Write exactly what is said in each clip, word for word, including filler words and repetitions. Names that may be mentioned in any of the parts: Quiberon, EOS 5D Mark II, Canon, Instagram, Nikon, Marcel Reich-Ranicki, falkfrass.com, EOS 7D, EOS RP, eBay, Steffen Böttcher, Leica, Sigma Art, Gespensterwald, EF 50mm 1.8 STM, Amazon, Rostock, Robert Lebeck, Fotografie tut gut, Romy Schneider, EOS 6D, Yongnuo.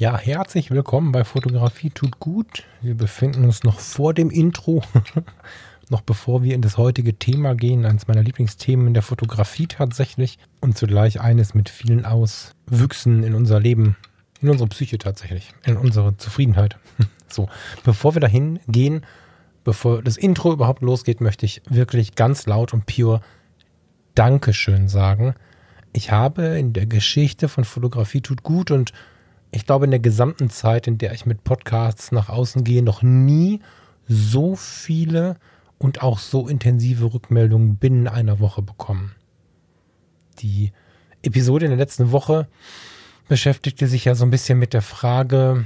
Ja, herzlich willkommen bei Fotografie tut gut. Wir befinden uns noch vor dem Intro, noch bevor wir in das heutige Thema gehen, eines meiner Lieblingsthemen in der Fotografie tatsächlich und zugleich eines mit vielen Auswüchsen in unser Leben, in unsere Psyche tatsächlich, in unsere Zufriedenheit. So, bevor wir dahin gehen, bevor das Intro überhaupt losgeht, möchte ich wirklich ganz laut und pure Dankeschön sagen. Ich habe in der Geschichte von Fotografie tut gut und ich glaube in der gesamten Zeit, in der ich mit Podcasts nach außen gehe, noch nie so viele und auch so intensive Rückmeldungen binnen einer Woche bekommen. Die Episode in der letzten Woche beschäftigte sich ja so ein bisschen mit der Frage,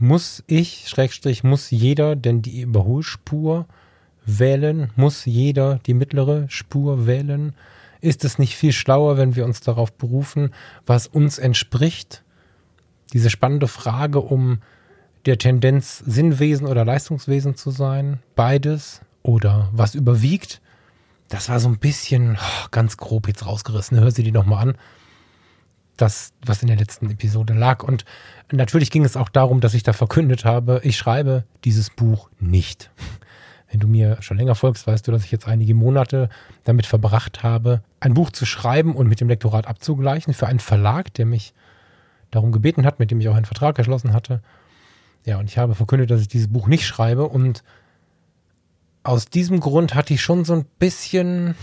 muss ich, Schrägstrich, muss jeder denn die Überholspur wählen? Muss jeder die mittlere Spur wählen? Ist es nicht viel schlauer, wenn wir uns darauf berufen, was uns entspricht? Diese spannende Frage, um der Tendenz Sinnwesen oder Leistungswesen zu sein, beides oder was überwiegt, das war so ein bisschen oh, ganz grob jetzt rausgerissen. Hör sie dir nochmal an, das, was in der letzten Episode lag. Und natürlich ging es auch darum, dass ich da verkündet habe, ich schreibe dieses Buch nicht. Wenn du mir schon länger folgst, weißt du, dass ich jetzt einige Monate damit verbracht habe, ein Buch zu schreiben und mit dem Lektorat abzugleichen für einen Verlag, der mich darum gebeten hat, mit dem ich auch einen Vertrag geschlossen hatte. Ja, und ich habe verkündet, dass ich dieses Buch nicht schreibe und aus diesem Grund hatte ich schon so ein bisschen,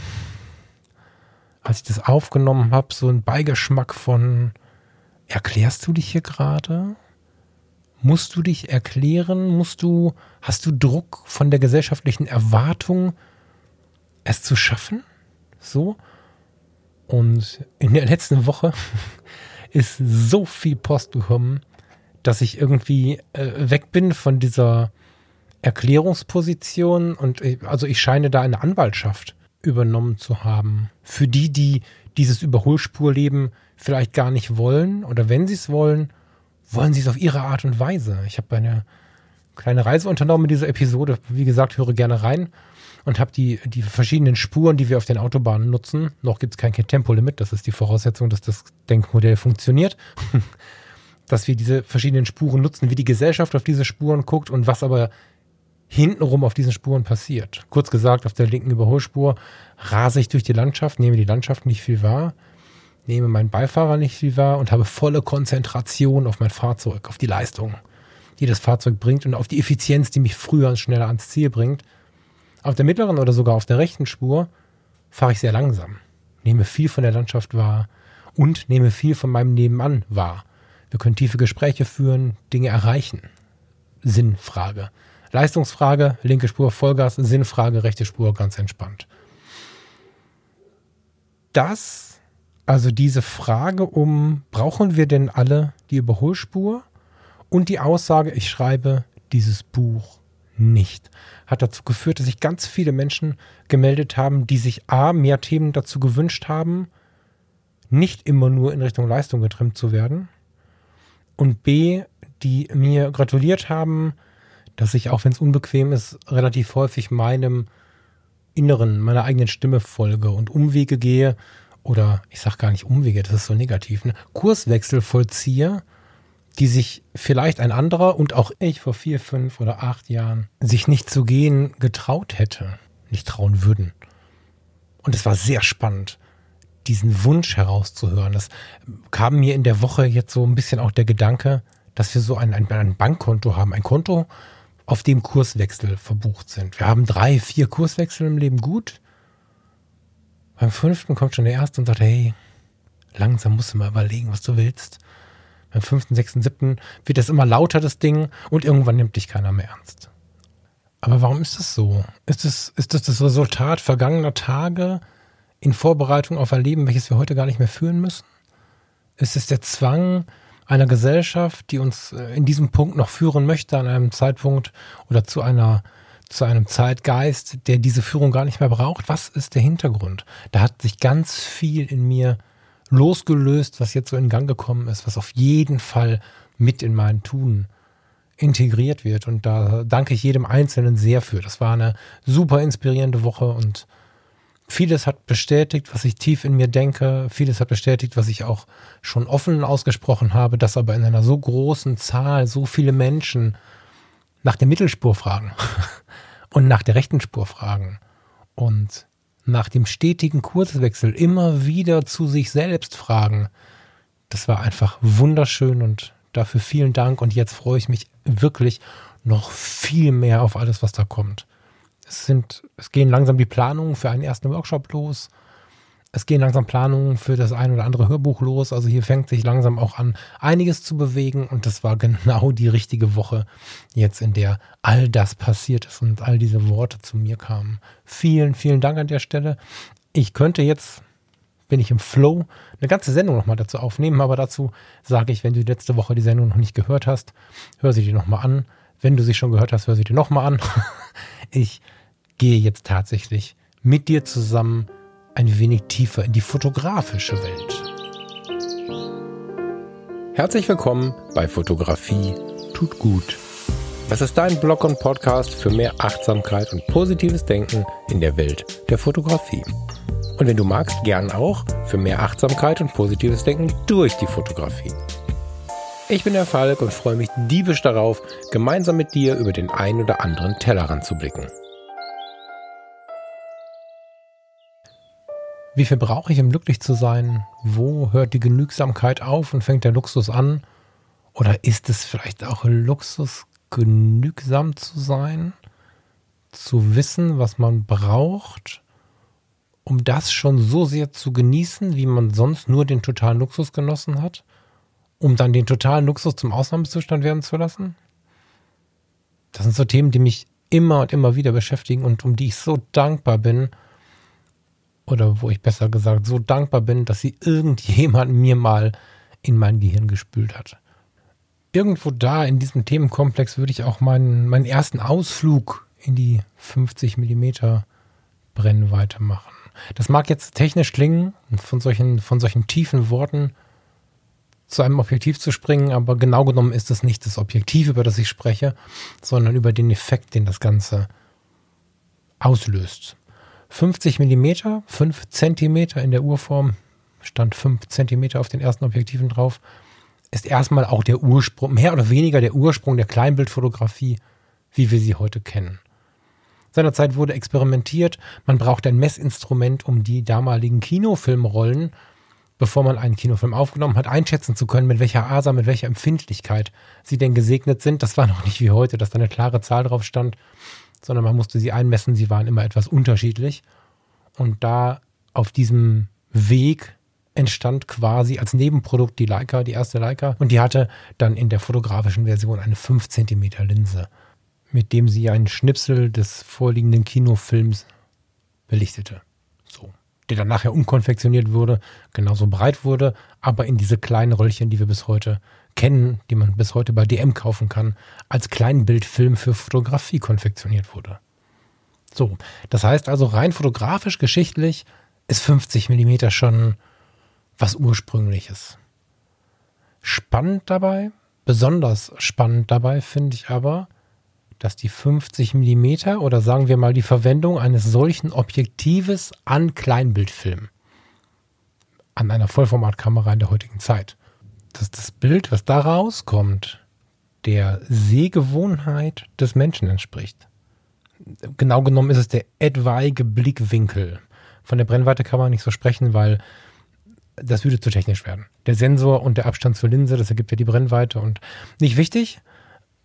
als ich das aufgenommen habe, so einen Beigeschmack von, erklärst du dich hier gerade? Musst du dich erklären? Musst du, hast du Druck von der gesellschaftlichen Erwartung, es zu schaffen? So. Und in der letzten Woche ist so viel Post gekommen, dass ich irgendwie äh, weg bin von dieser Erklärungsposition und also ich scheine da eine Anwaltschaft übernommen zu haben. Für die, die dieses Überholspurleben vielleicht gar nicht wollen oder wenn sie es wollen, wollen sie es auf ihre Art und Weise. Ich habe eine kleine Reise unternommen in dieser Episode. Wie gesagt, höre gerne rein und habe die, die verschiedenen Spuren, die wir auf den Autobahnen nutzen. Noch gibt es kein Tempolimit. Das ist die Voraussetzung, dass das Denkmodell funktioniert. Dass wir diese verschiedenen Spuren nutzen, wie die Gesellschaft auf diese Spuren guckt und was aber hintenrum auf diesen Spuren passiert. Kurz gesagt, auf der linken Überholspur rase ich durch die Landschaft, nehme die Landschaft nicht viel wahr, nehme meinen Beifahrer nicht viel wahr und habe volle Konzentration auf mein Fahrzeug, auf die Leistung, die das Fahrzeug bringt und auf die Effizienz, die mich früher und schneller ans Ziel bringt. Auf der mittleren oder sogar auf der rechten Spur fahre ich sehr langsam, nehme viel von der Landschaft wahr und nehme viel von meinem Nebenan wahr. Wir können tiefe Gespräche führen, Dinge erreichen. Sinnfrage. Leistungsfrage, linke Spur, Vollgas, Sinnfrage, rechte Spur, ganz entspannt. Das Also diese Frage um, brauchen wir denn alle die Überholspur? Und die Aussage, ich schreibe dieses Buch nicht, hat dazu geführt, dass sich ganz viele Menschen gemeldet haben, die sich A, mehr Themen dazu gewünscht haben, nicht immer nur in Richtung Leistung getrimmt zu werden. Und B, die mir gratuliert haben, dass ich, auch wenn es unbequem ist, relativ häufig meinem Inneren, meiner eigenen Stimme folge und Umwege gehe, oder ich sage gar nicht Umwege, das ist so negativ, ne? Kurswechsel vollziehe, die sich vielleicht ein anderer und auch ich vor vier, fünf oder acht Jahren sich nicht zu gehen getraut hätte, nicht trauen würden. Und es war sehr spannend, diesen Wunsch herauszuhören. Das kam mir in der Woche jetzt so ein bisschen auch der Gedanke, dass wir so ein, ein, ein Bankkonto haben, ein Konto, auf dem Kurswechsel verbucht sind. Wir haben drei, vier Kurswechsel im Leben, gut. Beim fünften kommt schon der erste und sagt, hey, langsam musst du mal überlegen, was du willst. Beim fünften, sechsten, siebten wird das immer lauter, das Ding, und irgendwann nimmt dich keiner mehr ernst. Aber warum ist das so? Ist das, ist das das Resultat vergangener Tage in Vorbereitung auf ein Leben, welches wir heute gar nicht mehr führen müssen? Ist es der Zwang einer Gesellschaft, die uns in diesem Punkt noch führen möchte, an einem Zeitpunkt oder zu einer zu einem Zeitgeist, der diese Führung gar nicht mehr braucht? Was ist der Hintergrund? Da hat sich ganz viel in mir losgelöst, was jetzt so in Gang gekommen ist, was auf jeden Fall mit in mein Tun integriert wird. Und da danke ich jedem Einzelnen sehr für. Das war eine super inspirierende Woche und Vieles hat bestätigt, was ich tief in mir denke. Vieles hat bestätigt, was ich auch schon offen ausgesprochen habe, dass aber in einer so großen Zahl so viele Menschen nach der Mittelspur fragen und nach der rechten Spur fragen und nach dem stetigen Kurswechsel immer wieder zu sich selbst fragen. Das war einfach wunderschön und dafür vielen Dank. Und jetzt freue ich mich wirklich noch viel mehr auf alles, was da kommt. Es sind, es gehen langsam die Planungen für einen ersten Workshop los. Es gehen langsam Planungen für das ein oder andere Hörbuch los. Also hier fängt sich langsam auch an, einiges zu bewegen. Und das war genau die richtige Woche jetzt, in der all das passiert ist und all diese Worte zu mir kamen. Vielen, vielen Dank an der Stelle. Ich könnte jetzt, bin ich im Flow, eine ganze Sendung nochmal dazu aufnehmen. Aber dazu sage ich, wenn du letzte Woche die Sendung noch nicht gehört hast, hör sie dir nochmal an. Wenn du sie schon gehört hast, hör sie dir nochmal an. Ich gehe jetzt tatsächlich mit dir zusammen ein wenig tiefer in die fotografische Welt. Herzlich willkommen bei Fotografie tut gut. Das ist dein Blog und Podcast für mehr Achtsamkeit und positives Denken in der Welt der Fotografie. Und wenn du magst, gern auch für mehr Achtsamkeit und positives Denken durch die Fotografie. Ich bin der Falk und freue mich diebisch darauf, gemeinsam mit dir über den einen oder anderen Tellerrand zu blicken. Wie viel brauche ich, um glücklich zu sein? Wo hört die Genügsamkeit auf und fängt der Luxus an? Oder ist es vielleicht auch Luxus, genügsam zu sein? Zu wissen, was man braucht, um das schon so sehr zu genießen, wie man sonst nur den totalen Luxus genossen hat? Um dann den totalen Luxus zum Ausnahmezustand werden zu lassen? Das sind so Themen, die mich immer und immer wieder beschäftigen und um die ich so dankbar bin, oder wo ich besser gesagt so dankbar bin, dass sie irgendjemand mir mal in mein Gehirn gespült hat. Irgendwo da in diesem Themenkomplex würde ich auch meinen, meinen ersten Ausflug in die fünfzig Millimeter Brennweite machen. Das mag jetzt technisch klingen, von solchen, von solchen tiefen Worten zu einem Objektiv zu springen, aber genau genommen ist es nicht das Objektiv, über das ich spreche, sondern über den Effekt, den das Ganze auslöst. fünfzig Millimeter, fünf Zentimeter in der Urform, stand fünf Zentimeter auf den ersten Objektiven drauf, ist erstmal auch der Ursprung, mehr oder weniger der Ursprung der Kleinbildfotografie, wie wir sie heute kennen. Seinerzeit wurde experimentiert, man brauchte ein Messinstrument, um die damaligen Kinofilmrollen, bevor man einen Kinofilm aufgenommen hat, einschätzen zu können, mit welcher ASA, mit welcher Empfindlichkeit sie denn gesegnet sind. Das war noch nicht wie heute, dass da eine klare Zahl drauf stand, sondern man musste sie einmessen, sie waren immer etwas unterschiedlich. Und da auf diesem Weg entstand quasi als Nebenprodukt die Leica, die erste Leica. Und die hatte dann in der fotografischen Version eine fünf Zentimeter Linse, mit dem sie einen Schnipsel des vorliegenden Kinofilms belichtete. So. Der dann nachher umkonfektioniert wurde, genauso breit wurde, aber in diese kleinen Röllchen, die wir bis heute kennen, die man bis heute bei D M kaufen kann, als Kleinbildfilm für Fotografie konfektioniert wurde. So, das heißt also rein fotografisch, geschichtlich ist fünfzig Millimeter schon was Ursprüngliches. Spannend dabei, besonders spannend dabei finde ich aber, dass die fünfzig Millimeter oder sagen wir mal die Verwendung eines solchen Objektives an Kleinbildfilmen, an einer Vollformatkamera in der heutigen Zeit, dass das Bild, was da rauskommt, der Sehgewohnheit des Menschen entspricht. Genau genommen ist es der etwaige Blickwinkel. Von der Brennweite kann man nicht so sprechen, weil das würde zu technisch werden. Der Sensor und der Abstand zur Linse, das ergibt ja die Brennweite und nicht wichtig,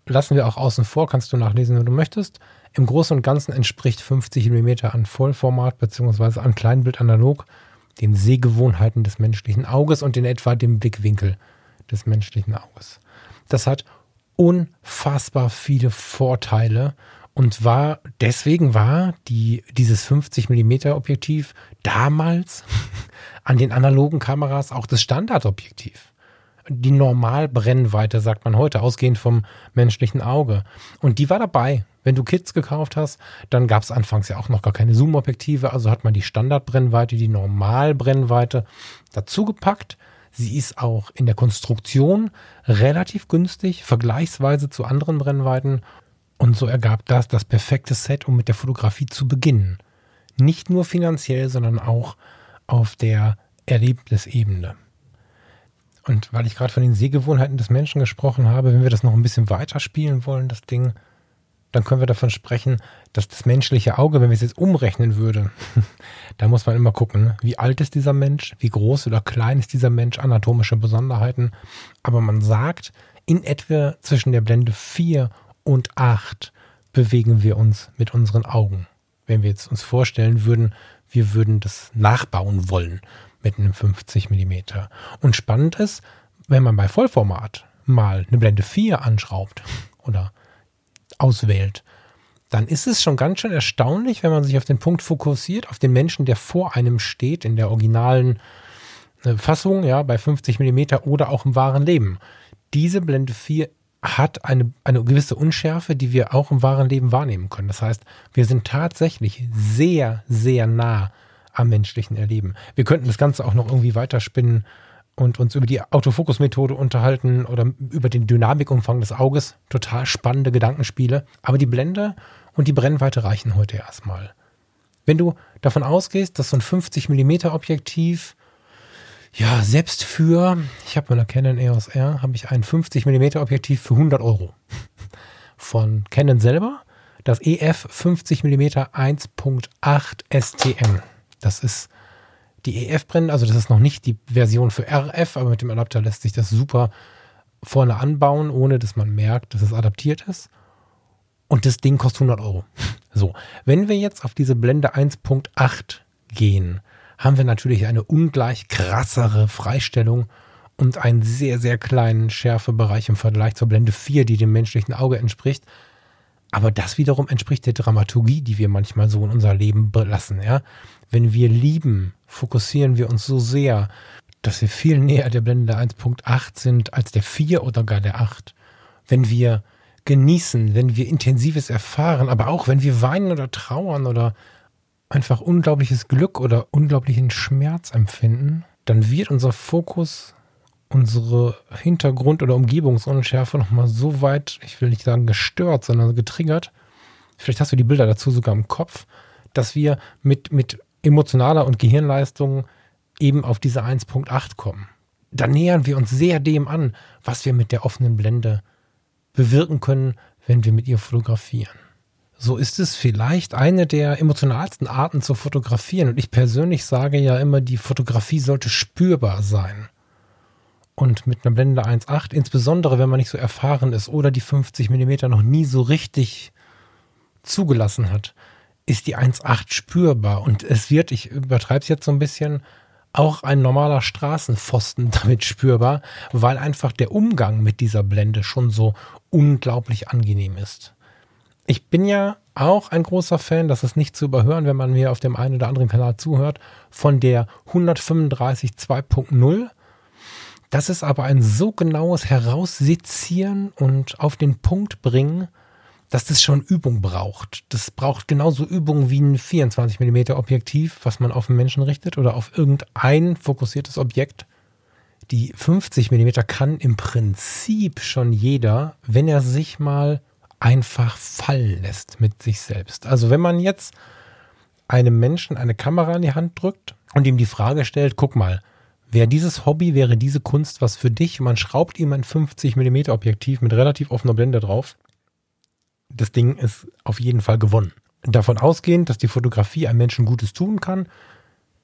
lassen wir auch außen vor, kannst du nachlesen, wenn du möchtest. Im Großen und Ganzen entspricht fünfzig Millimeter an Vollformat bzw. an Kleinbild analog den Sehgewohnheiten des menschlichen Auges und in etwa dem Blickwinkel des menschlichen Auges. Das hat unfassbar viele Vorteile und war deswegen war die, dieses fünfzig Millimeter Objektiv damals an den analogen Kameras auch das Standardobjektiv. Die Normalbrennweite, sagt man heute, ausgehend vom menschlichen Auge. Und die war dabei. Wenn du Kits gekauft hast, dann gab es anfangs ja auch noch gar keine Zoom-Objektive. Also hat man die Standardbrennweite, die Normalbrennweite dazu gepackt. Sie ist auch in der Konstruktion relativ günstig, vergleichsweise zu anderen Brennweiten. Und so ergab das das perfekte Set, um mit der Fotografie zu beginnen. Nicht nur finanziell, sondern auch auf der Erlebnisebene. Und weil ich gerade von den Sehgewohnheiten des Menschen gesprochen habe, wenn wir das noch ein bisschen weiterspielen wollen, das Ding, dann können wir davon sprechen, dass das menschliche Auge, wenn wir es jetzt umrechnen würde, da muss man immer gucken, wie alt ist dieser Mensch, wie groß oder klein ist dieser Mensch, anatomische Besonderheiten. Aber man sagt, in etwa zwischen der Blende vier und acht bewegen wir uns mit unseren Augen. Wenn wir jetzt uns vorstellen würden, wir würden das nachbauen wollen mit einem fünfzig Millimeter. Und spannend ist, wenn man bei Vollformat mal eine Blende vier anschraubt oder auswählt, dann ist es schon ganz schön erstaunlich, wenn man sich auf den Punkt fokussiert, auf den Menschen, der vor einem steht, in der originalen Fassung, ja, bei fünfzig Millimeter oder auch im wahren Leben. Diese Blende vier hat eine, eine gewisse Unschärfe, die wir auch im wahren Leben wahrnehmen können. Das heißt, wir sind tatsächlich sehr, sehr nah am menschlichen Erleben. Wir könnten das Ganze auch noch irgendwie weiterspinnen und uns über die Autofokus-Methode unterhalten oder über den Dynamikumfang des Auges. Total spannende Gedankenspiele. Aber die Blende und die Brennweite reichen heute erstmal. Wenn du davon ausgehst, dass so ein fünfzig Millimeter Objektiv, ja, selbst für, ich habe bei einer Canon E O S R, habe ich ein fünfzig Millimeter Objektiv für hundert Euro. Von Canon selber, das E F fünfzig Millimeter eins Komma acht S T M. Das ist die E F-Brenne, also das ist noch nicht die Version für R F, aber mit dem Adapter lässt sich das super vorne anbauen, ohne dass man merkt, dass es adaptiert ist. Und das Ding kostet hundert Euro. So, wenn wir jetzt auf diese Blende eins Komma acht gehen, haben wir natürlich eine ungleich krassere Freistellung und einen sehr, sehr kleinen Schärfebereich im Vergleich zur Blende vier, die dem menschlichen Auge entspricht. Aber das wiederum entspricht der Dramaturgie, die wir manchmal so in unser Leben belassen. Ja? Wenn wir lieben, fokussieren wir uns so sehr, dass wir viel näher der Blende eins Komma acht sind als der vier oder gar der acht. Wenn wir genießen, wenn wir Intensives erfahren, aber auch wenn wir weinen oder trauern oder einfach unglaubliches Glück oder unglaublichen Schmerz empfinden, dann wird unser Fokus, unsere Hintergrund- oder Umgebungsunschärfe nochmal so weit, ich will nicht sagen gestört, sondern getriggert, vielleicht hast du die Bilder dazu sogar im Kopf, dass wir mit, mit emotionaler und Gehirnleistung eben auf diese eins Komma acht kommen. Da nähern wir uns sehr dem an, was wir mit der offenen Blende bewirken können, wenn wir mit ihr fotografieren. So ist es vielleicht eine der emotionalsten Arten zu fotografieren. Und ich persönlich sage ja immer, die Fotografie sollte spürbar sein. Und mit einer Blende eins Komma acht, insbesondere wenn man nicht so erfahren ist oder die fünfzig Millimeter noch nie so richtig zugelassen hat, ist die eins Komma acht spürbar. Und es wird, ich übertreibe es jetzt so ein bisschen, auch ein normaler Straßenpfosten damit spürbar, weil einfach der Umgang mit dieser Blende schon so unglaublich angenehm ist. Ich bin ja auch ein großer Fan, das ist nicht zu überhören, wenn man mir auf dem einen oder anderen Kanal zuhört, von der hundertfünfunddreißig zwei Punkt null. Das ist aber ein so genaues Heraussizieren und auf den Punkt bringen, dass das schon Übung braucht. Das braucht genauso Übung wie ein vierundzwanzig Millimeter Objektiv, was man auf einen Menschen richtet oder auf irgendein fokussiertes Objekt. Die fünfzig Millimeter kann im Prinzip schon jeder, wenn er sich mal einfach fallen lässt mit sich selbst. Also wenn man jetzt einem Menschen eine Kamera in die Hand drückt und ihm die Frage stellt, guck mal, wäre dieses Hobby, wäre diese Kunst was für dich? Man schraubt ihm ein fünfzig Millimeter Objektiv mit relativ offener Blende drauf. Das Ding ist auf jeden Fall gewonnen. Davon ausgehend, dass die Fotografie einem Menschen Gutes tun kann,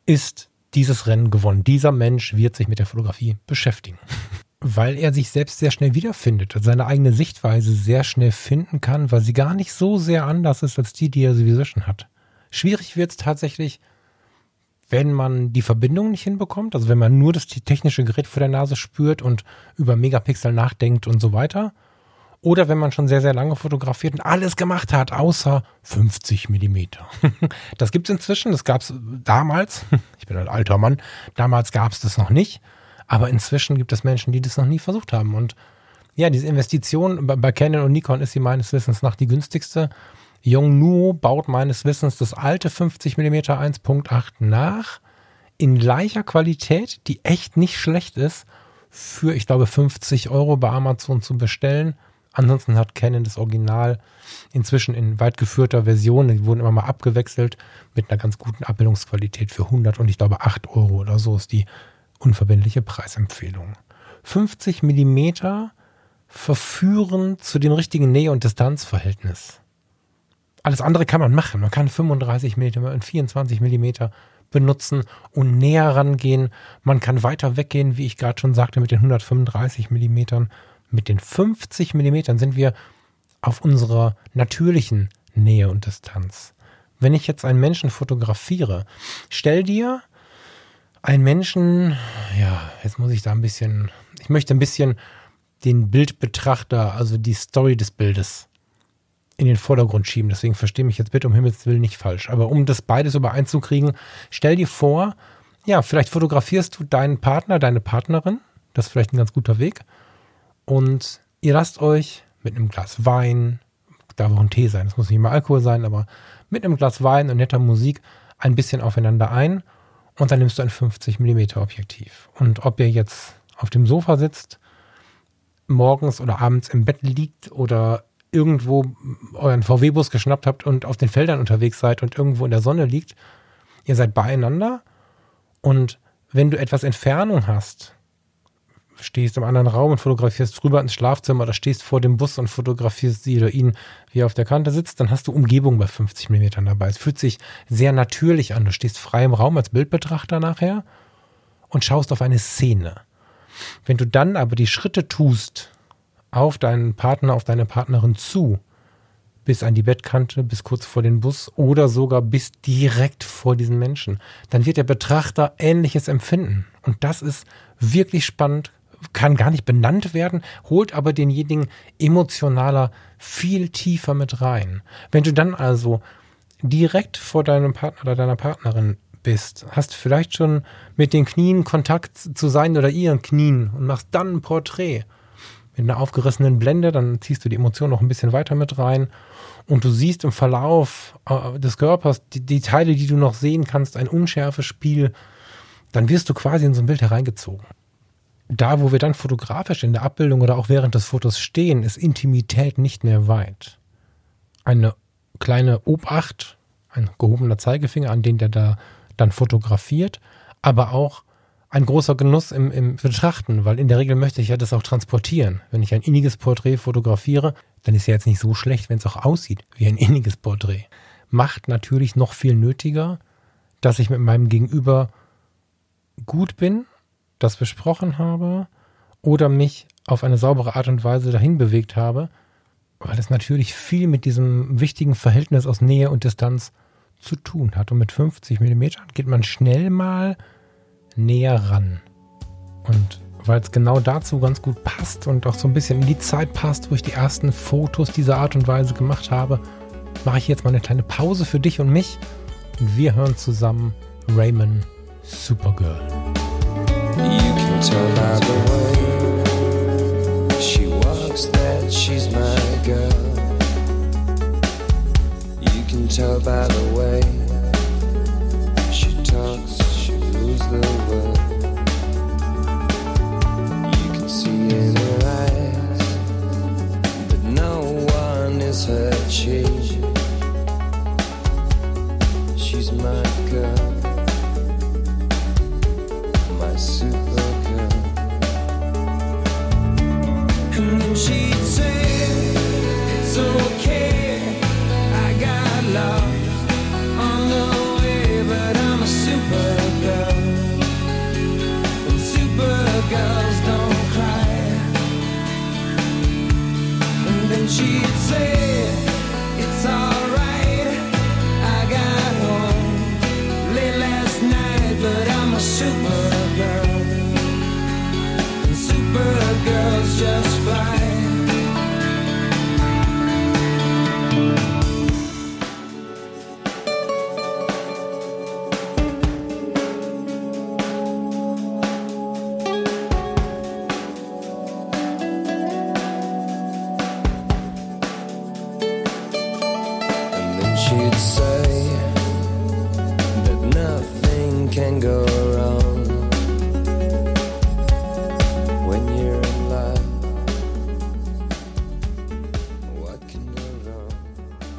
ist dieses Rennen gewonnen. Dieser Mensch wird sich mit der Fotografie beschäftigen. Weil er sich selbst sehr schnell wiederfindet und seine eigene Sichtweise sehr schnell finden kann, weil sie gar nicht so sehr anders ist als die, die er sowieso schon hat. Schwierig wird es tatsächlich, wenn man die Verbindung nicht hinbekommt, also wenn man nur das technische Gerät vor der Nase spürt und über Megapixel nachdenkt und so weiter. Oder wenn man schon sehr, sehr lange fotografiert und alles gemacht hat, außer fünfzig Millimeter. Das gibt es inzwischen, das gab es damals, ich bin ein alter Mann, damals gab es das noch nicht. Aber inzwischen gibt es Menschen, die das noch nie versucht haben. Und ja, diese Investition bei Canon und Nikon ist sie meines Wissens nach die günstigste. Yongnuo baut meines Wissens das alte fünfzig Millimeter eins Komma acht nach in gleicher Qualität, die echt nicht schlecht ist, für, ich glaube, fünfzig Euro bei Amazon zu bestellen. Ansonsten hat Canon das Original inzwischen in weit geführter Version, die wurden immer mal abgewechselt, mit einer ganz guten Abbildungsqualität für hundert und ich glaube acht Euro oder so ist die unverbindliche Preisempfehlung. fünfzig Millimeter verführen zu dem richtigen Nähe- und Distanzverhältnis. Alles andere kann man machen. Man kann fünfunddreißig Millimeter und vierundzwanzig Millimeter benutzen und näher rangehen. Man kann weiter weggehen, wie ich gerade schon sagte, mit den hundertfünfunddreißig Millimeter. Mit den fünfzig Millimeter sind wir auf unserer natürlichen Nähe und Distanz. Wenn ich jetzt einen Menschen fotografiere, stell dir einen Menschen, ja, jetzt muss ich da ein bisschen, ich möchte ein bisschen den Bildbetrachter, also die Story des Bildes in den Vordergrund schieben. Deswegen verstehe mich jetzt bitte um Himmels Willen nicht falsch. Aber um das beides übereinzukriegen, stell dir vor, ja, vielleicht fotografierst du deinen Partner, deine Partnerin. Das ist vielleicht ein ganz guter Weg. Und ihr lasst euch mit einem Glas Wein, darf auch ein Tee sein, das muss nicht immer Alkohol sein, aber mit einem Glas Wein und netter Musik ein bisschen aufeinander ein. Und dann nimmst du ein fünfzig Millimeter Objektiv. Und ob ihr jetzt auf dem Sofa sitzt, morgens oder abends im Bett liegt oder irgendwo euren V W-Bus geschnappt habt und auf den Feldern unterwegs seid und irgendwo in der Sonne liegt, ihr seid beieinander und wenn du etwas Entfernung hast, stehst im anderen Raum und fotografierst rüber ins Schlafzimmer oder stehst vor dem Bus und fotografierst sie oder ihn, wie er auf der Kante sitzt, dann hast du Umgebung bei fünfzig Millimeter dabei. Es fühlt sich sehr natürlich an. Du stehst frei im Raum als Bildbetrachter nachher und schaust auf eine Szene. Wenn du dann aber die Schritte tust, auf deinen Partner, auf deine Partnerin zu, bis an die Bettkante, bis kurz vor den Bus oder sogar bis direkt vor diesen Menschen, dann wird der Betrachter Ähnliches empfinden. Und das ist wirklich spannend, kann gar nicht benannt werden, holt aber denjenigen emotionaler viel tiefer mit rein. Wenn du dann also direkt vor deinem Partner oder deiner Partnerin bist, hast vielleicht schon mit den Knien Kontakt zu sein oder ihren Knien und machst dann ein Porträt mit einer aufgerissenen Blende, dann ziehst du die Emotion noch ein bisschen weiter mit rein und du siehst im Verlauf äh, des Körpers die, die Teile, die du noch sehen kannst, ein unschärfes Spiel, dann wirst du quasi in so ein Bild hereingezogen. Da, wo wir dann fotografisch in der Abbildung oder auch während des Fotos stehen, ist Intimität nicht mehr weit. Eine kleine Obacht, ein gehobener Zeigefinger, an den der da dann fotografiert, aber auch ein großer Genuss im, im Betrachten, weil in der Regel möchte ich ja das auch transportieren. Wenn ich ein inniges Porträt fotografiere, dann ist ja jetzt nicht so schlecht, wenn es auch aussieht wie ein inniges Porträt. Macht natürlich noch viel nötiger, dass ich mit meinem Gegenüber gut bin, das besprochen habe oder mich auf eine saubere Art und Weise dahin bewegt habe, weil es natürlich viel mit diesem wichtigen Verhältnis aus Nähe und Distanz zu tun hat. Und mit fünfzig Millimeter geht man schnell mal näher ran. Und weil es genau dazu ganz gut passt und auch so ein bisschen in die Zeit passt, wo ich die ersten Fotos dieser Art und Weise gemacht habe, mache ich jetzt mal eine kleine Pause für dich und mich. Und wir hören zusammen Raymond Supergirl. You can tell by the way she walks that she's my girl. You can tell by the way she talks, she rules the world. You can see in her eyes that no one is her change. She's my girl, my supergirl. And then she'd say, it's okay, I got lost on the way, but I'm a supergirl. And supergirls don't cry. And then she'd say, it's alright, I got home late last night, but I'm a supergirl. Girls just fly. And then she'd say that nothing can go wrong.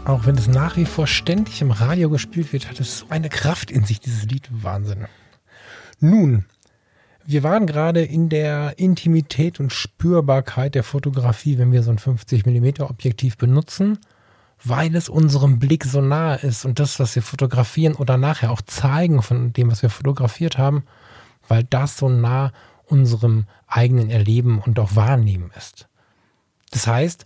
Auch wenn es nach wie vor ständig im Radio gespielt wird, hat es so eine Kraft in sich, dieses Lied. Wahnsinn. Nun, wir waren gerade in der Intimität und Spürbarkeit der Fotografie, wenn wir so ein fünfzig Millimeter Objektiv benutzen, weil es unserem Blick so nahe ist und das, was wir fotografieren oder nachher auch zeigen von dem, was wir fotografiert haben, weil das so nah unserem eigenen Erleben und auch Wahrnehmen ist. Das heißt,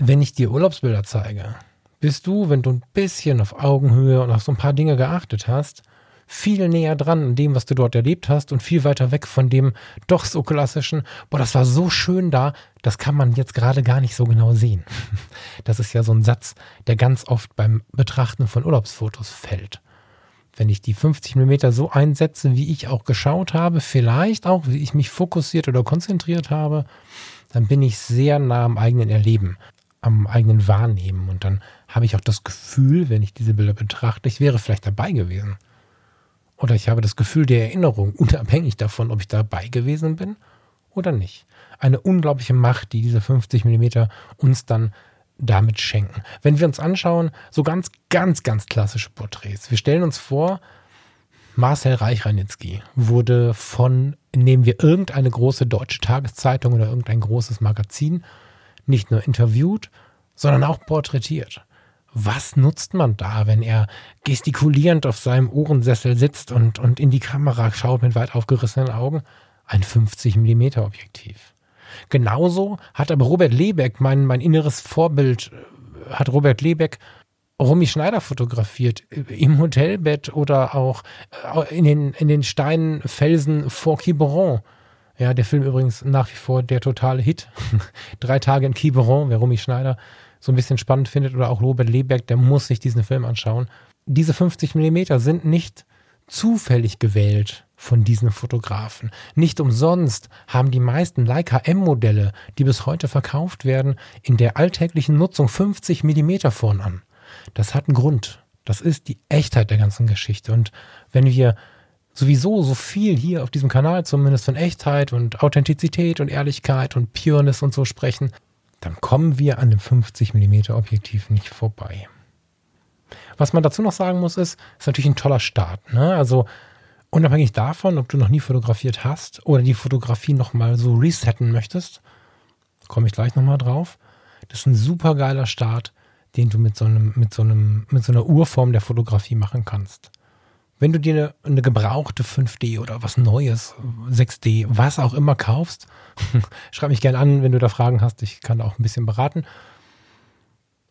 wenn ich dir Urlaubsbilder zeige, bist du, wenn du ein bisschen auf Augenhöhe und auf so ein paar Dinge geachtet hast, viel näher dran an dem, was du dort erlebt hast und viel weiter weg von dem doch so klassischen, boah, das war so schön da, das kann man jetzt gerade gar nicht so genau sehen. Das ist ja so ein Satz, der ganz oft beim Betrachten von Urlaubsfotos fällt. Wenn ich die fünfzig Millimeter so einsetze, wie ich auch geschaut habe, vielleicht auch, wie ich mich fokussiert oder konzentriert habe, dann bin ich sehr nah am eigenen Erleben, am eigenen Wahrnehmen. Und dann habe ich auch das Gefühl, wenn ich diese Bilder betrachte, ich wäre vielleicht dabei gewesen. Oder ich habe das Gefühl der Erinnerung, unabhängig davon, ob ich dabei gewesen bin oder nicht. Eine unglaubliche Macht, die diese fünfzig Millimeter uns dann damit schenken. Wenn wir uns anschauen, so ganz, ganz, ganz klassische Porträts. Wir stellen uns vor, Marcel Reich-Ranicki wurde von, nehmen wir irgendeine große deutsche Tageszeitung oder irgendein großes Magazin, nicht nur interviewt, sondern auch porträtiert. Was nutzt man da, wenn er gestikulierend auf seinem Ohrensessel sitzt und, und in die Kamera schaut mit weit aufgerissenen Augen? Ein fünfzig Millimeter Objektiv. Genauso hat aber Robert Lebeck, mein, mein inneres Vorbild, hat Robert Lebeck Romy Schneider fotografiert, im Hotelbett oder auch in den, in den Steinen, Felsen vor Quiberon. Ja, der Film übrigens nach wie vor der totale Hit. Drei Tage in Quiberon, wer Romy Schneider so ein bisschen spannend findet oder auch Robert Lebeck, der muss sich diesen Film anschauen. Diese fünfzig Millimeter sind nicht zufällig gewählt von diesen Fotografen. Nicht umsonst haben die meisten Leica M Modelle, die bis heute verkauft werden, in der alltäglichen Nutzung fünfzig Millimeter vorn an. Das hat einen Grund. Das ist die Echtheit der ganzen Geschichte. Und wenn wir sowieso so viel hier auf diesem Kanal zumindest von Echtheit und Authentizität und Ehrlichkeit und Pureness und so sprechen, dann kommen wir an dem fünfzig Millimeter Objektiv nicht vorbei. Was man dazu noch sagen muss, ist, ist natürlich ein toller Start. Ne? Also unabhängig davon, ob du noch nie fotografiert hast oder die Fotografie nochmal so resetten möchtest, komme ich gleich nochmal drauf, das ist ein super geiler Start, den du mit so, einem, mit, so einem, mit so einer Urform der Fotografie machen kannst. Wenn du dir eine, eine gebrauchte fünf D oder was Neues, sechs D, was auch immer kaufst, schreib mich gerne an, wenn du da Fragen hast, ich kann auch ein bisschen beraten.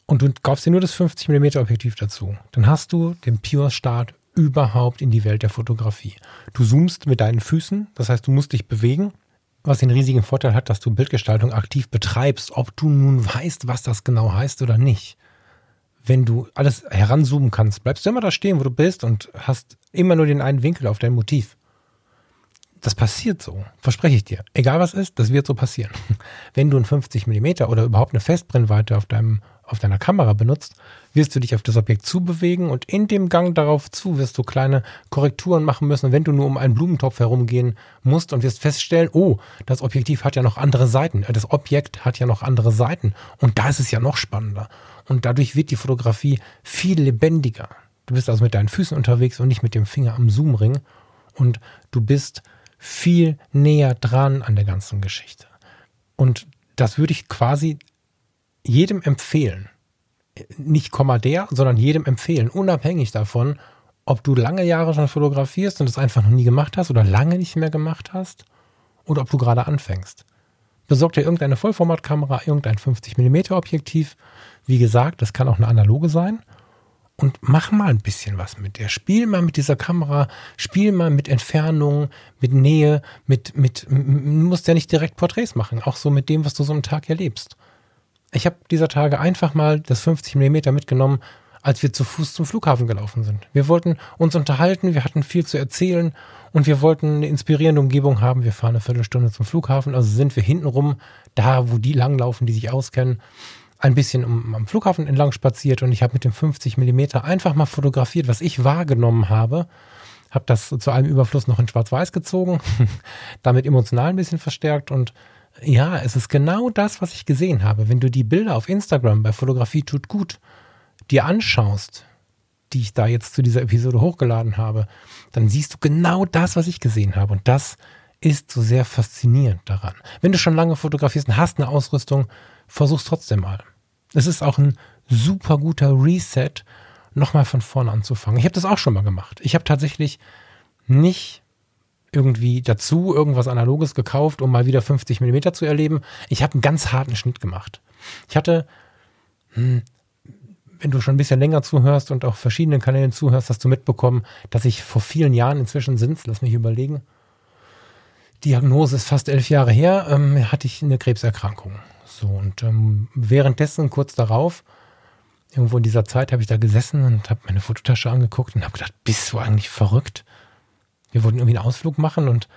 Und du kaufst dir nur das fünfzig Millimeter Objektiv dazu, dann hast du den Pure Start überhaupt in die Welt der Fotografie. Du zoomst mit deinen Füßen, das heißt, du musst dich bewegen, was den riesigen Vorteil hat, dass du Bildgestaltung aktiv betreibst, ob du nun weißt, was das genau heißt oder nicht. Wenn du alles heranzoomen kannst, bleibst du immer da stehen, wo du bist und hast immer nur den einen Winkel auf dein Motiv. Das passiert so, verspreche ich dir. Egal was ist, das wird so passieren. Wenn du einen fünfzig Millimeter oder überhaupt eine Festbrennweite auf, deinem, auf deiner Kamera benutzt, wirst du dich auf das Objekt zubewegen und in dem Gang darauf zu wirst du kleine Korrekturen machen müssen, wenn du nur um einen Blumentopf herumgehen musst und wirst feststellen, oh, das Objektiv hat ja noch andere Seiten, das Objekt hat ja noch andere Seiten und da ist es ja noch spannender. Und dadurch wird die Fotografie viel lebendiger. Du bist also mit deinen Füßen unterwegs und nicht mit dem Finger am Zoomring. Und du bist viel näher dran an der ganzen Geschichte. Und das würde ich quasi jedem empfehlen. Nicht Komma der, sondern jedem empfehlen. Unabhängig davon, ob du lange Jahre schon fotografierst und es einfach noch nie gemacht hast oder lange nicht mehr gemacht hast oder ob du gerade anfängst. Besorg dir irgendeine Vollformatkamera, irgendein fünfzig Millimeter Objektiv. Wie gesagt, das kann auch eine analoge sein. Und mach mal ein bisschen was mit der. Spiel mal mit dieser Kamera, spiel mal mit Entfernung, mit Nähe, mit, mit, du musst ja nicht direkt Porträts machen, auch so mit dem, was du so einen Tag erlebst. Ich habe dieser Tage einfach mal das fünfzig Millimeter mitgenommen, als wir zu Fuß zum Flughafen gelaufen sind. Wir wollten uns unterhalten, wir hatten viel zu erzählen und wir wollten eine inspirierende Umgebung haben. Wir fahren eine Viertelstunde zum Flughafen, also sind wir hintenrum, da wo die langlaufen, die sich auskennen, ein bisschen um, am Flughafen entlang spaziert und ich habe mit dem fünfzig Millimeter einfach mal fotografiert, was ich wahrgenommen habe. Habe das zu einem Überfluss noch in Schwarz-Weiß gezogen, damit emotional ein bisschen verstärkt und Ja, es ist genau das, was ich gesehen habe. Wenn du die Bilder auf Instagram bei Fotografie tut gut dir anschaust, die ich da jetzt zu dieser Episode hochgeladen habe, dann siehst du genau das, was ich gesehen habe. Und das ist so sehr faszinierend daran. Wenn du schon lange fotografierst und hast eine Ausrüstung, versuch's trotzdem mal. Es ist auch ein super guter Reset, nochmal von vorne anzufangen. Ich habe das auch schon mal gemacht. Ich habe tatsächlich nicht irgendwie dazu irgendwas Analoges gekauft, um mal wieder fünfzig Millimeter zu erleben. Ich habe einen ganz harten Schnitt gemacht. Ich hatte... Hm, wenn du schon ein bisschen länger zuhörst und auch verschiedenen Kanälen zuhörst, hast du mitbekommen, dass ich vor vielen Jahren, inzwischen sind es, lass mich überlegen, Diagnose ist fast elf Jahre her, ähm, hatte ich eine Krebserkrankung. So, und ähm, währenddessen, kurz darauf, irgendwo in dieser Zeit, habe ich da gesessen und habe meine Fototasche angeguckt und habe gedacht, bist du eigentlich verrückt? Wir wollten irgendwie einen Ausflug machen und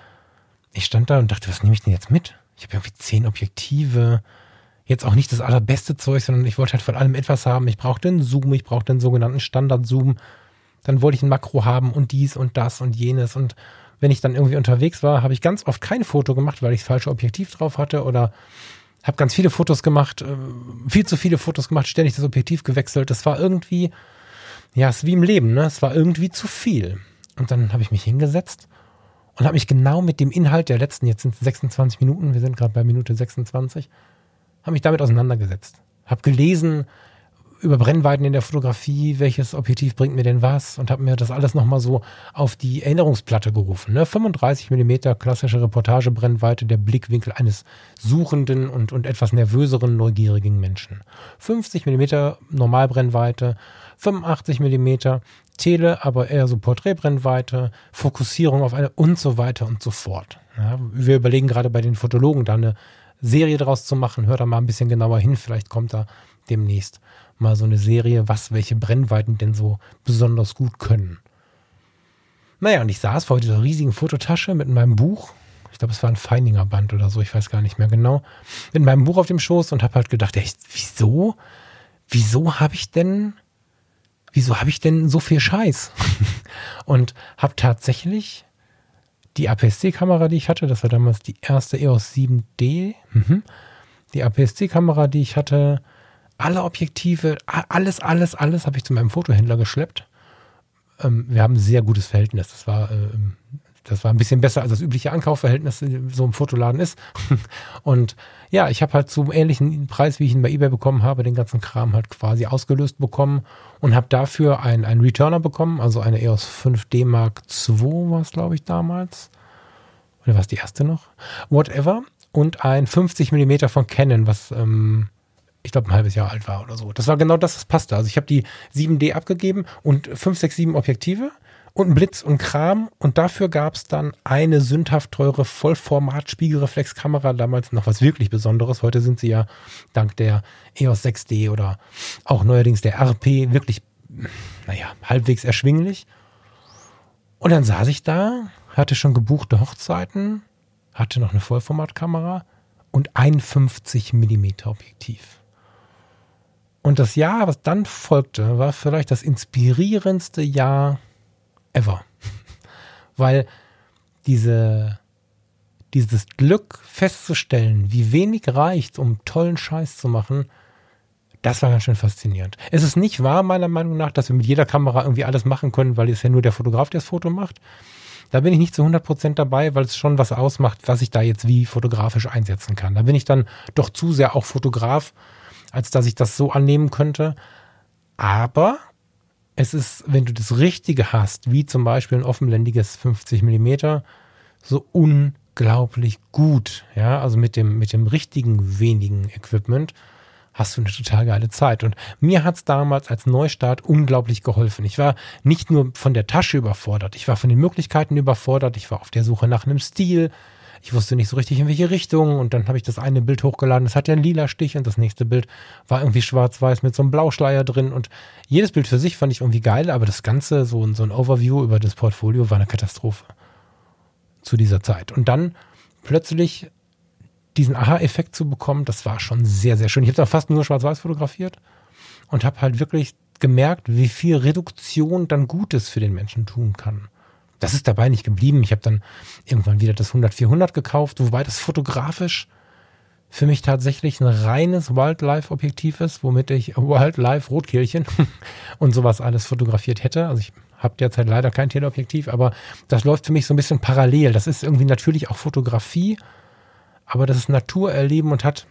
ich stand da und dachte, was nehme ich denn jetzt mit? Ich habe irgendwie zehn Objektive, jetzt auch nicht das allerbeste Zeug, sondern ich wollte halt von allem etwas haben. Ich brauchte einen Zoom, ich brauchte den sogenannten Standard-Zoom. Dann wollte ich ein Makro haben und dies und das und jenes. Und wenn ich dann irgendwie unterwegs war, habe ich ganz oft kein Foto gemacht, weil ich das falsche Objektiv drauf hatte oder habe ganz viele Fotos gemacht, viel zu viele Fotos gemacht, ständig das Objektiv gewechselt. Das war irgendwie, ja, es ist wie im Leben, ne? Es war irgendwie zu viel. Und dann habe ich mich hingesetzt und habe mich genau mit dem Inhalt der letzten, jetzt sind es sechsundzwanzig Minuten, wir sind gerade bei Minute sechsundzwanzig, habe mich damit auseinandergesetzt, habe gelesen über Brennweiten in der Fotografie, welches Objektiv bringt mir denn was und habe mir das alles nochmal so auf die Erinnerungsplatte gerufen. Ne? fünfunddreißig Millimeter, klassische Reportagebrennweite, der Blickwinkel eines suchenden und, und etwas nervöseren, neugierigen Menschen. fünfzig Millimeter Normalbrennweite, fünfundachtzig Millimeter Tele, aber eher so Porträtbrennweite, Fokussierung auf eine und so weiter und so fort. Ja? Wir überlegen gerade bei den Fotologen da eine Serie daraus zu machen, hör da mal ein bisschen genauer hin, vielleicht kommt da demnächst mal so eine Serie, was welche Brennweiten denn so besonders gut können. Naja, und ich saß vor dieser riesigen Fototasche mit meinem Buch, ich glaube es war ein Feininger-Band oder so, ich weiß gar nicht mehr genau, mit meinem Buch auf dem Schoß und habe halt gedacht, echt, wieso, wieso habe ich denn, wieso habe ich denn so viel Scheiß? Und habe tatsächlich die A P S C-Kamera, die ich hatte, das war damals die erste E O S sieben D, mhm. Die A P S C-Kamera, die ich hatte, alle Objektive, alles, alles, alles habe ich zu meinem Fotohändler geschleppt. Ähm, wir haben ein sehr gutes Verhältnis. Das war, äh, das war ein bisschen besser als das übliche Ankaufverhältnis, so im Fotoladen ist. Und ja, ich habe halt zum ähnlichen Preis, wie ich ihn bei eBay bekommen habe, den ganzen Kram halt quasi ausgelöst bekommen und habe dafür einen, einen Returner bekommen, also eine E O S fünf D Mark zwei war es, glaube ich, damals. Oder war es die erste noch? Whatever. Und ein fünfzig Millimeter von Canon, was ähm, ich glaube ein halbes Jahr alt war oder so. Das war genau das, das passte. Also ich habe die sieben D abgegeben und fünf, sechs, sieben Objektive und einen Blitz und Kram. Und dafür gab es dann eine sündhaft teure Vollformat-Spiegelreflexkamera. Damals noch was wirklich Besonderes. Heute sind sie ja dank der E O S sechs D oder auch neuerdings der R P wirklich, naja, halbwegs erschwinglich. Und dann saß ich da, hatte schon gebuchte Hochzeiten, hatte noch eine Vollformatkamera und ein fünfzig Millimeter Objektiv. Und das Jahr, was dann folgte, war vielleicht das inspirierendste Jahr ever. Weil diese, dieses Glück festzustellen, wie wenig reicht, um tollen Scheiß zu machen, das war ganz schön faszinierend. Es ist nicht wahr, meiner Meinung nach, dass wir mit jeder Kamera irgendwie alles machen können, weil es ja nur der Fotograf, der das Foto macht. Da bin ich nicht zu hundert Prozent dabei, weil es schon was ausmacht, was ich da jetzt wie fotografisch einsetzen kann. Da bin ich dann doch zu sehr auch Fotograf, als dass ich das so annehmen könnte. Aber es ist, wenn du das Richtige hast, wie zum Beispiel ein offenländiges fünfzig Millimeter, so unglaublich gut. Ja, also mit dem, mit dem richtigen wenigen Equipment hast du eine total geile Zeit. Und mir hat es damals als Neustart unglaublich geholfen. Ich war nicht nur von der Tasche überfordert, ich war von den Möglichkeiten überfordert, ich war auf der Suche nach einem Stil, ich wusste nicht so richtig, in welche Richtung. Und dann habe ich das eine Bild hochgeladen, das hat ja einen lila Stich und das nächste Bild war irgendwie schwarz-weiß mit so einem Blauschleier drin. Und jedes Bild für sich fand ich irgendwie geil, aber das Ganze, so, so ein Overview über das Portfolio, war eine Katastrophe zu dieser Zeit. Und dann plötzlich diesen Aha-Effekt zu bekommen, das war schon sehr, sehr schön. Ich habe da fast nur schwarz-weiß fotografiert und habe halt wirklich gemerkt, wie viel Reduktion dann Gutes für den Menschen tun kann. Das ist dabei nicht geblieben. Ich habe dann irgendwann wieder das hundert vierhundert gekauft, wobei das fotografisch für mich tatsächlich ein reines Wildlife-Objektiv ist, womit ich Wildlife-Rotkehlchen und sowas alles fotografiert hätte. Also ich habe derzeit leider kein Teleobjektiv, aber das läuft für mich so ein bisschen parallel. Das ist irgendwie natürlich auch Fotografie, aber das ist Naturerleben und hat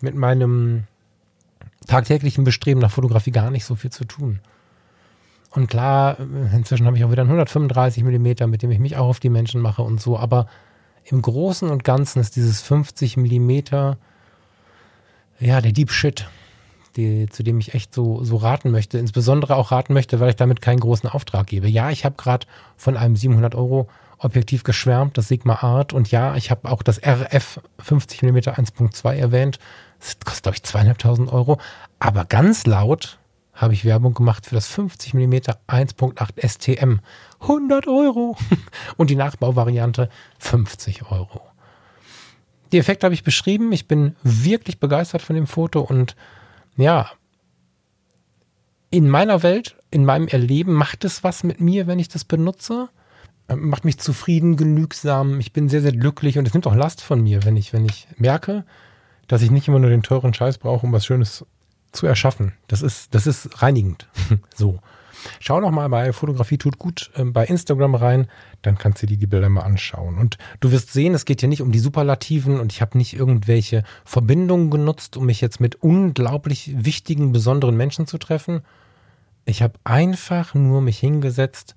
mit meinem tagtäglichen Bestreben nach Fotografie gar nicht so viel zu tun. Und klar, inzwischen habe ich auch wieder einen hundertfünfunddreißig Millimeter, mit dem ich mich auch auf die Menschen mache und so, aber im Großen und Ganzen ist dieses fünfzig Millimeter, ja, der Deep Shit, die, zu dem ich echt so, so raten möchte, insbesondere auch raten möchte, weil ich damit keinen großen Auftrag gebe. Ja, ich habe gerade von einem siebenhundert Euro Objektiv geschwärmt, das Sigma Art, und ja, ich habe auch das R F fünfzig Millimeter eins Punkt zwei erwähnt, das kostet, glaube ich, zweitausendfünfhundert Euro, aber ganz laut habe ich Werbung gemacht für das fünfzig Millimeter eins Punkt acht S T M. hundert Euro. Und die Nachbauvariante fünfzig Euro. Die Effekte habe ich beschrieben. Ich bin wirklich begeistert von dem Foto. Und ja, in meiner Welt, in meinem Erleben macht es was mit mir, wenn ich das benutze. Macht mich zufrieden, genügsam. Ich bin sehr, sehr glücklich. Und es nimmt auch Last von mir, wenn ich, wenn ich merke, dass ich nicht immer nur den teuren Scheiß brauche, um was Schönes zu zu erschaffen. Das ist, das ist reinigend. So. Schau noch mal bei Fotografie tut gut äh, bei Instagram rein, dann kannst du dir die Bilder mal anschauen. Und du wirst sehen, es geht hier nicht um die Superlativen und ich habe nicht irgendwelche Verbindungen genutzt, um mich jetzt mit unglaublich wichtigen, besonderen Menschen zu treffen. Ich habe einfach nur mich hingesetzt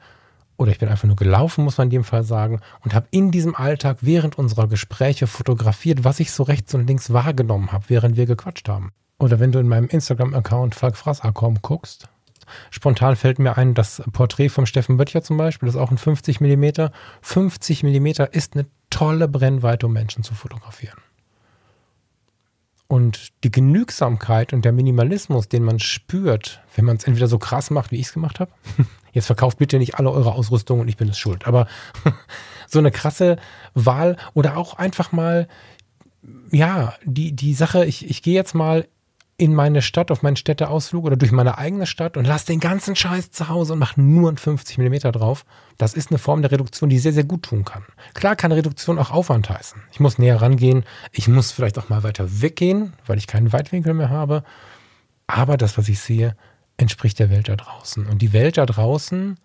oder ich bin einfach nur gelaufen, muss man in dem Fall sagen, und habe in diesem Alltag während unserer Gespräche fotografiert, was ich so rechts und links wahrgenommen habe, während wir gequatscht haben. Oder wenn du in meinem Instagram-Account falk frass punkt com guckst, spontan fällt mir ein, das Porträt von Steffen Böttcher zum Beispiel, das ist auch ein fünfzig Millimeter. fünfzig Millimeter ist eine tolle Brennweite, um Menschen zu fotografieren. Und die Genügsamkeit und der Minimalismus, den man spürt, wenn man es entweder so krass macht, wie ich es gemacht habe, jetzt verkauft bitte nicht alle eure Ausrüstung und ich bin es schuld, aber so eine krasse Wahl oder auch einfach mal, ja, die, die Sache, ich, ich gehe jetzt mal in meine Stadt, auf meinen Städteausflug oder durch meine eigene Stadt und lass den ganzen Scheiß zu Hause und mach nur einen fünfzig Millimeter drauf. Das ist eine Form der Reduktion, die sehr, sehr gut tun kann. Klar kann Reduktion auch Aufwand heißen. Ich muss näher rangehen, ich muss vielleicht auch mal weiter weggehen, weil ich keinen Weitwinkel mehr habe. Aber das, was ich sehe, entspricht der Welt da draußen. Und die Welt da draußen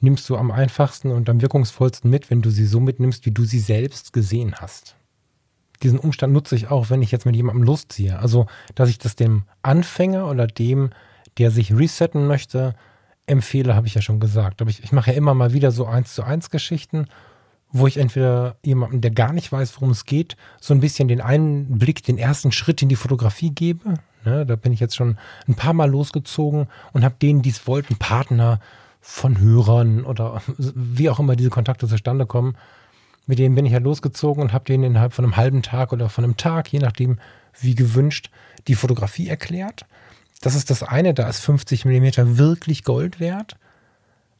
nimmst du am einfachsten und am wirkungsvollsten mit, wenn du sie so mitnimmst, wie du sie selbst gesehen hast. Diesen Umstand nutze ich auch, wenn ich jetzt mit jemandem losziehe. Also, dass ich das dem Anfänger oder dem, der sich resetten möchte, empfehle, habe ich ja schon gesagt. Aber ich, ich mache ja immer mal wieder so eins zu eins Geschichten, wo ich entweder jemandem, der gar nicht weiß, worum es geht, so ein bisschen den einen Blick, den ersten Schritt in die Fotografie gebe. Ne, da bin ich jetzt schon ein paar Mal losgezogen und habe denen, die es wollten, Partner von Hörern oder wie auch immer diese Kontakte zustande kommen, mit denen bin ich ja halt losgezogen und habe denen innerhalb von einem halben Tag oder von einem Tag, je nachdem wie gewünscht, die Fotografie erklärt. Das ist das eine, da ist fünfzig Millimeter wirklich Gold wert.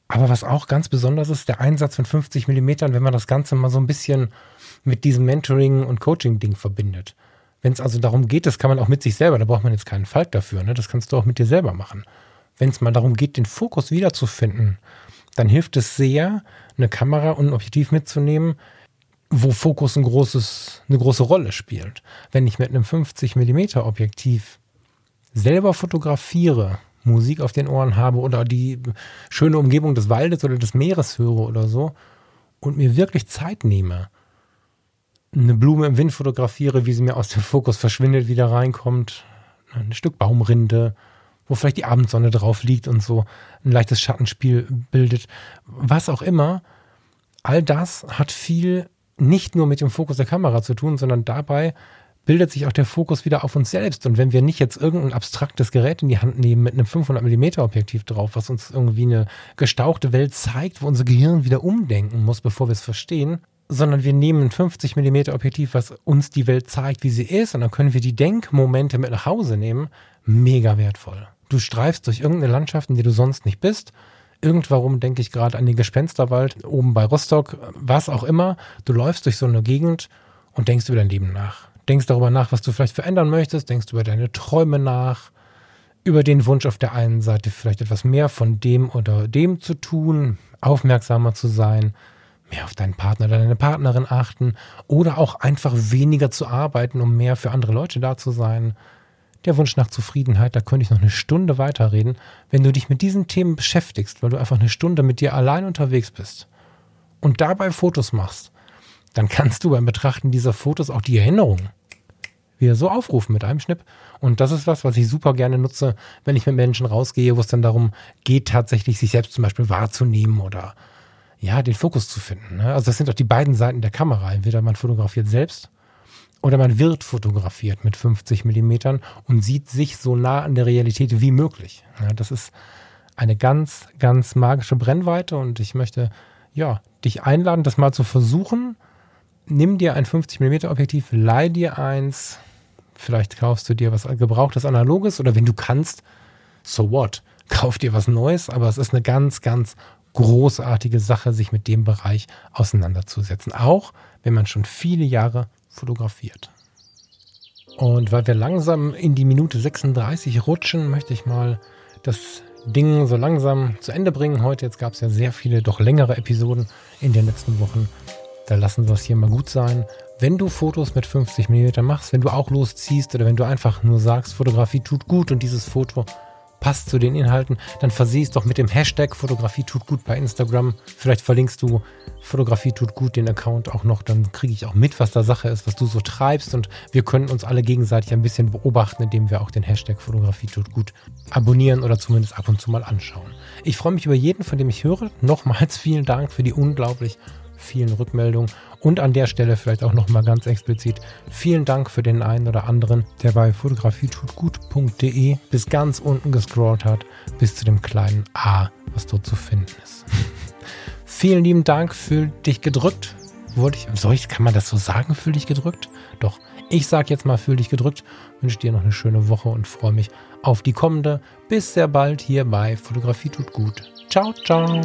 Aber was auch ganz besonders ist, der Einsatz von fünfzig Millimeter, wenn man das Ganze mal so ein bisschen mit diesem Mentoring- und Coaching-Ding verbindet. Wenn es also darum geht, das kann man auch mit sich selber, da braucht man jetzt keinen Falk dafür, ne? Das kannst du auch mit dir selber machen. Wenn es mal darum geht, den Fokus wiederzufinden, dann hilft es sehr, eine Kamera und ein Objektiv mitzunehmen, wo Fokus ein großes, eine große Rolle spielt. Wenn ich mit einem fünfzig Millimeter Objektiv selber fotografiere, Musik auf den Ohren habe oder die schöne Umgebung des Waldes oder des Meeres höre oder so und mir wirklich Zeit nehme, eine Blume im Wind fotografiere, wie sie mir aus dem Fokus verschwindet, wieder reinkommt, ein Stück Baumrinde, wo vielleicht die Abendsonne drauf liegt und so ein leichtes Schattenspiel bildet, was auch immer. All das hat viel nicht nur mit dem Fokus der Kamera zu tun, sondern dabei bildet sich auch der Fokus wieder auf uns selbst. Und wenn wir nicht jetzt irgendein abstraktes Gerät in die Hand nehmen mit einem fünfhundert Millimeter Objektiv drauf, was uns irgendwie eine gestauchte Welt zeigt, wo unser Gehirn wieder umdenken muss, bevor wir es verstehen, sondern wir nehmen ein fünfzig Millimeter Objektiv, was uns die Welt zeigt, wie sie ist, und dann können wir die Denkmomente mit nach Hause nehmen, mega wertvoll. Du streifst durch irgendeine Landschaft, in der du sonst nicht bist. Irgendwann denke ich gerade an den Gespensterwald oben bei Rostock, was auch immer. Du läufst durch so eine Gegend und denkst über dein Leben nach. Denkst darüber nach, was du vielleicht verändern möchtest. Denkst über deine Träume nach. Über den Wunsch auf der einen Seite vielleicht etwas mehr von dem oder dem zu tun. Aufmerksamer zu sein. mehr auf deinen Partner oder deine Partnerin achten oder auch einfach weniger zu arbeiten, um mehr für andere Leute da zu sein. Der Wunsch nach Zufriedenheit, da könnte ich noch eine Stunde weiterreden. Wenn du dich mit diesen Themen beschäftigst, weil du einfach eine Stunde mit dir allein unterwegs bist und dabei Fotos machst, dann kannst du beim Betrachten dieser Fotos auch die Erinnerung wieder so aufrufen mit einem Schnipp. Und das ist was, was ich super gerne nutze, wenn ich mit Menschen rausgehe, wo es dann darum geht, tatsächlich sich selbst zum Beispiel wahrzunehmen oder ja, den Fokus zu finden. Also das sind auch die beiden Seiten der Kamera. Entweder man fotografiert selbst oder man wird fotografiert mit fünfzig Millimeter und sieht sich so nah an der Realität wie möglich. Ja, das ist eine ganz, ganz magische Brennweite und ich möchte ja, dich einladen, das mal zu versuchen. Nimm dir ein fünfzig Millimeter Objektiv, leih dir eins, vielleicht kaufst du dir was gebrauchtes Analoges oder wenn du kannst, so what, kauf dir was Neues, aber es ist eine ganz, ganz großartige Sache, sich mit dem Bereich auseinanderzusetzen, auch wenn man schon viele Jahre fotografiert. Und weil wir langsam in die Minute sechsunddreißig rutschen, möchte ich mal das Ding so langsam zu Ende bringen. Heute, jetzt gab es ja sehr viele, doch längere Episoden in den letzten Wochen. Da lassen wir es hier mal gut sein. Wenn du Fotos mit fünfzig Millimeter machst, wenn du auch losziehst oder wenn du einfach nur sagst, Fotografie tut gut und dieses Foto passt zu den Inhalten, dann verseh es doch mit dem Hashtag Fotografie tut gut bei Instagram. Vielleicht verlinkst du Fotografie tut gut den Account auch noch, dann kriege ich auch mit, was da Sache ist, was du so treibst und wir können uns alle gegenseitig ein bisschen beobachten, indem wir auch den Hashtag Fotografie tut gut abonnieren oder zumindest ab und zu mal anschauen. Ich freue mich über jeden, von dem ich höre. Nochmals vielen Dank für die unglaublich vielen Rückmeldungen und an der Stelle vielleicht auch nochmal ganz explizit vielen Dank für den einen oder anderen, der bei fotografietutgut punkt de bis ganz unten gescrollt hat, bis zu dem kleinen A, was dort zu finden ist. Vielen lieben Dank, fühl dich gedrückt. Wurde ich, soll ich, kann man das so sagen, fühl dich gedrückt? Doch, ich sage jetzt mal, fühl dich gedrückt, wünsche dir noch eine schöne Woche und freue mich auf die kommende. Bis sehr bald hier bei Fotografie tut gut. Ciao, ciao.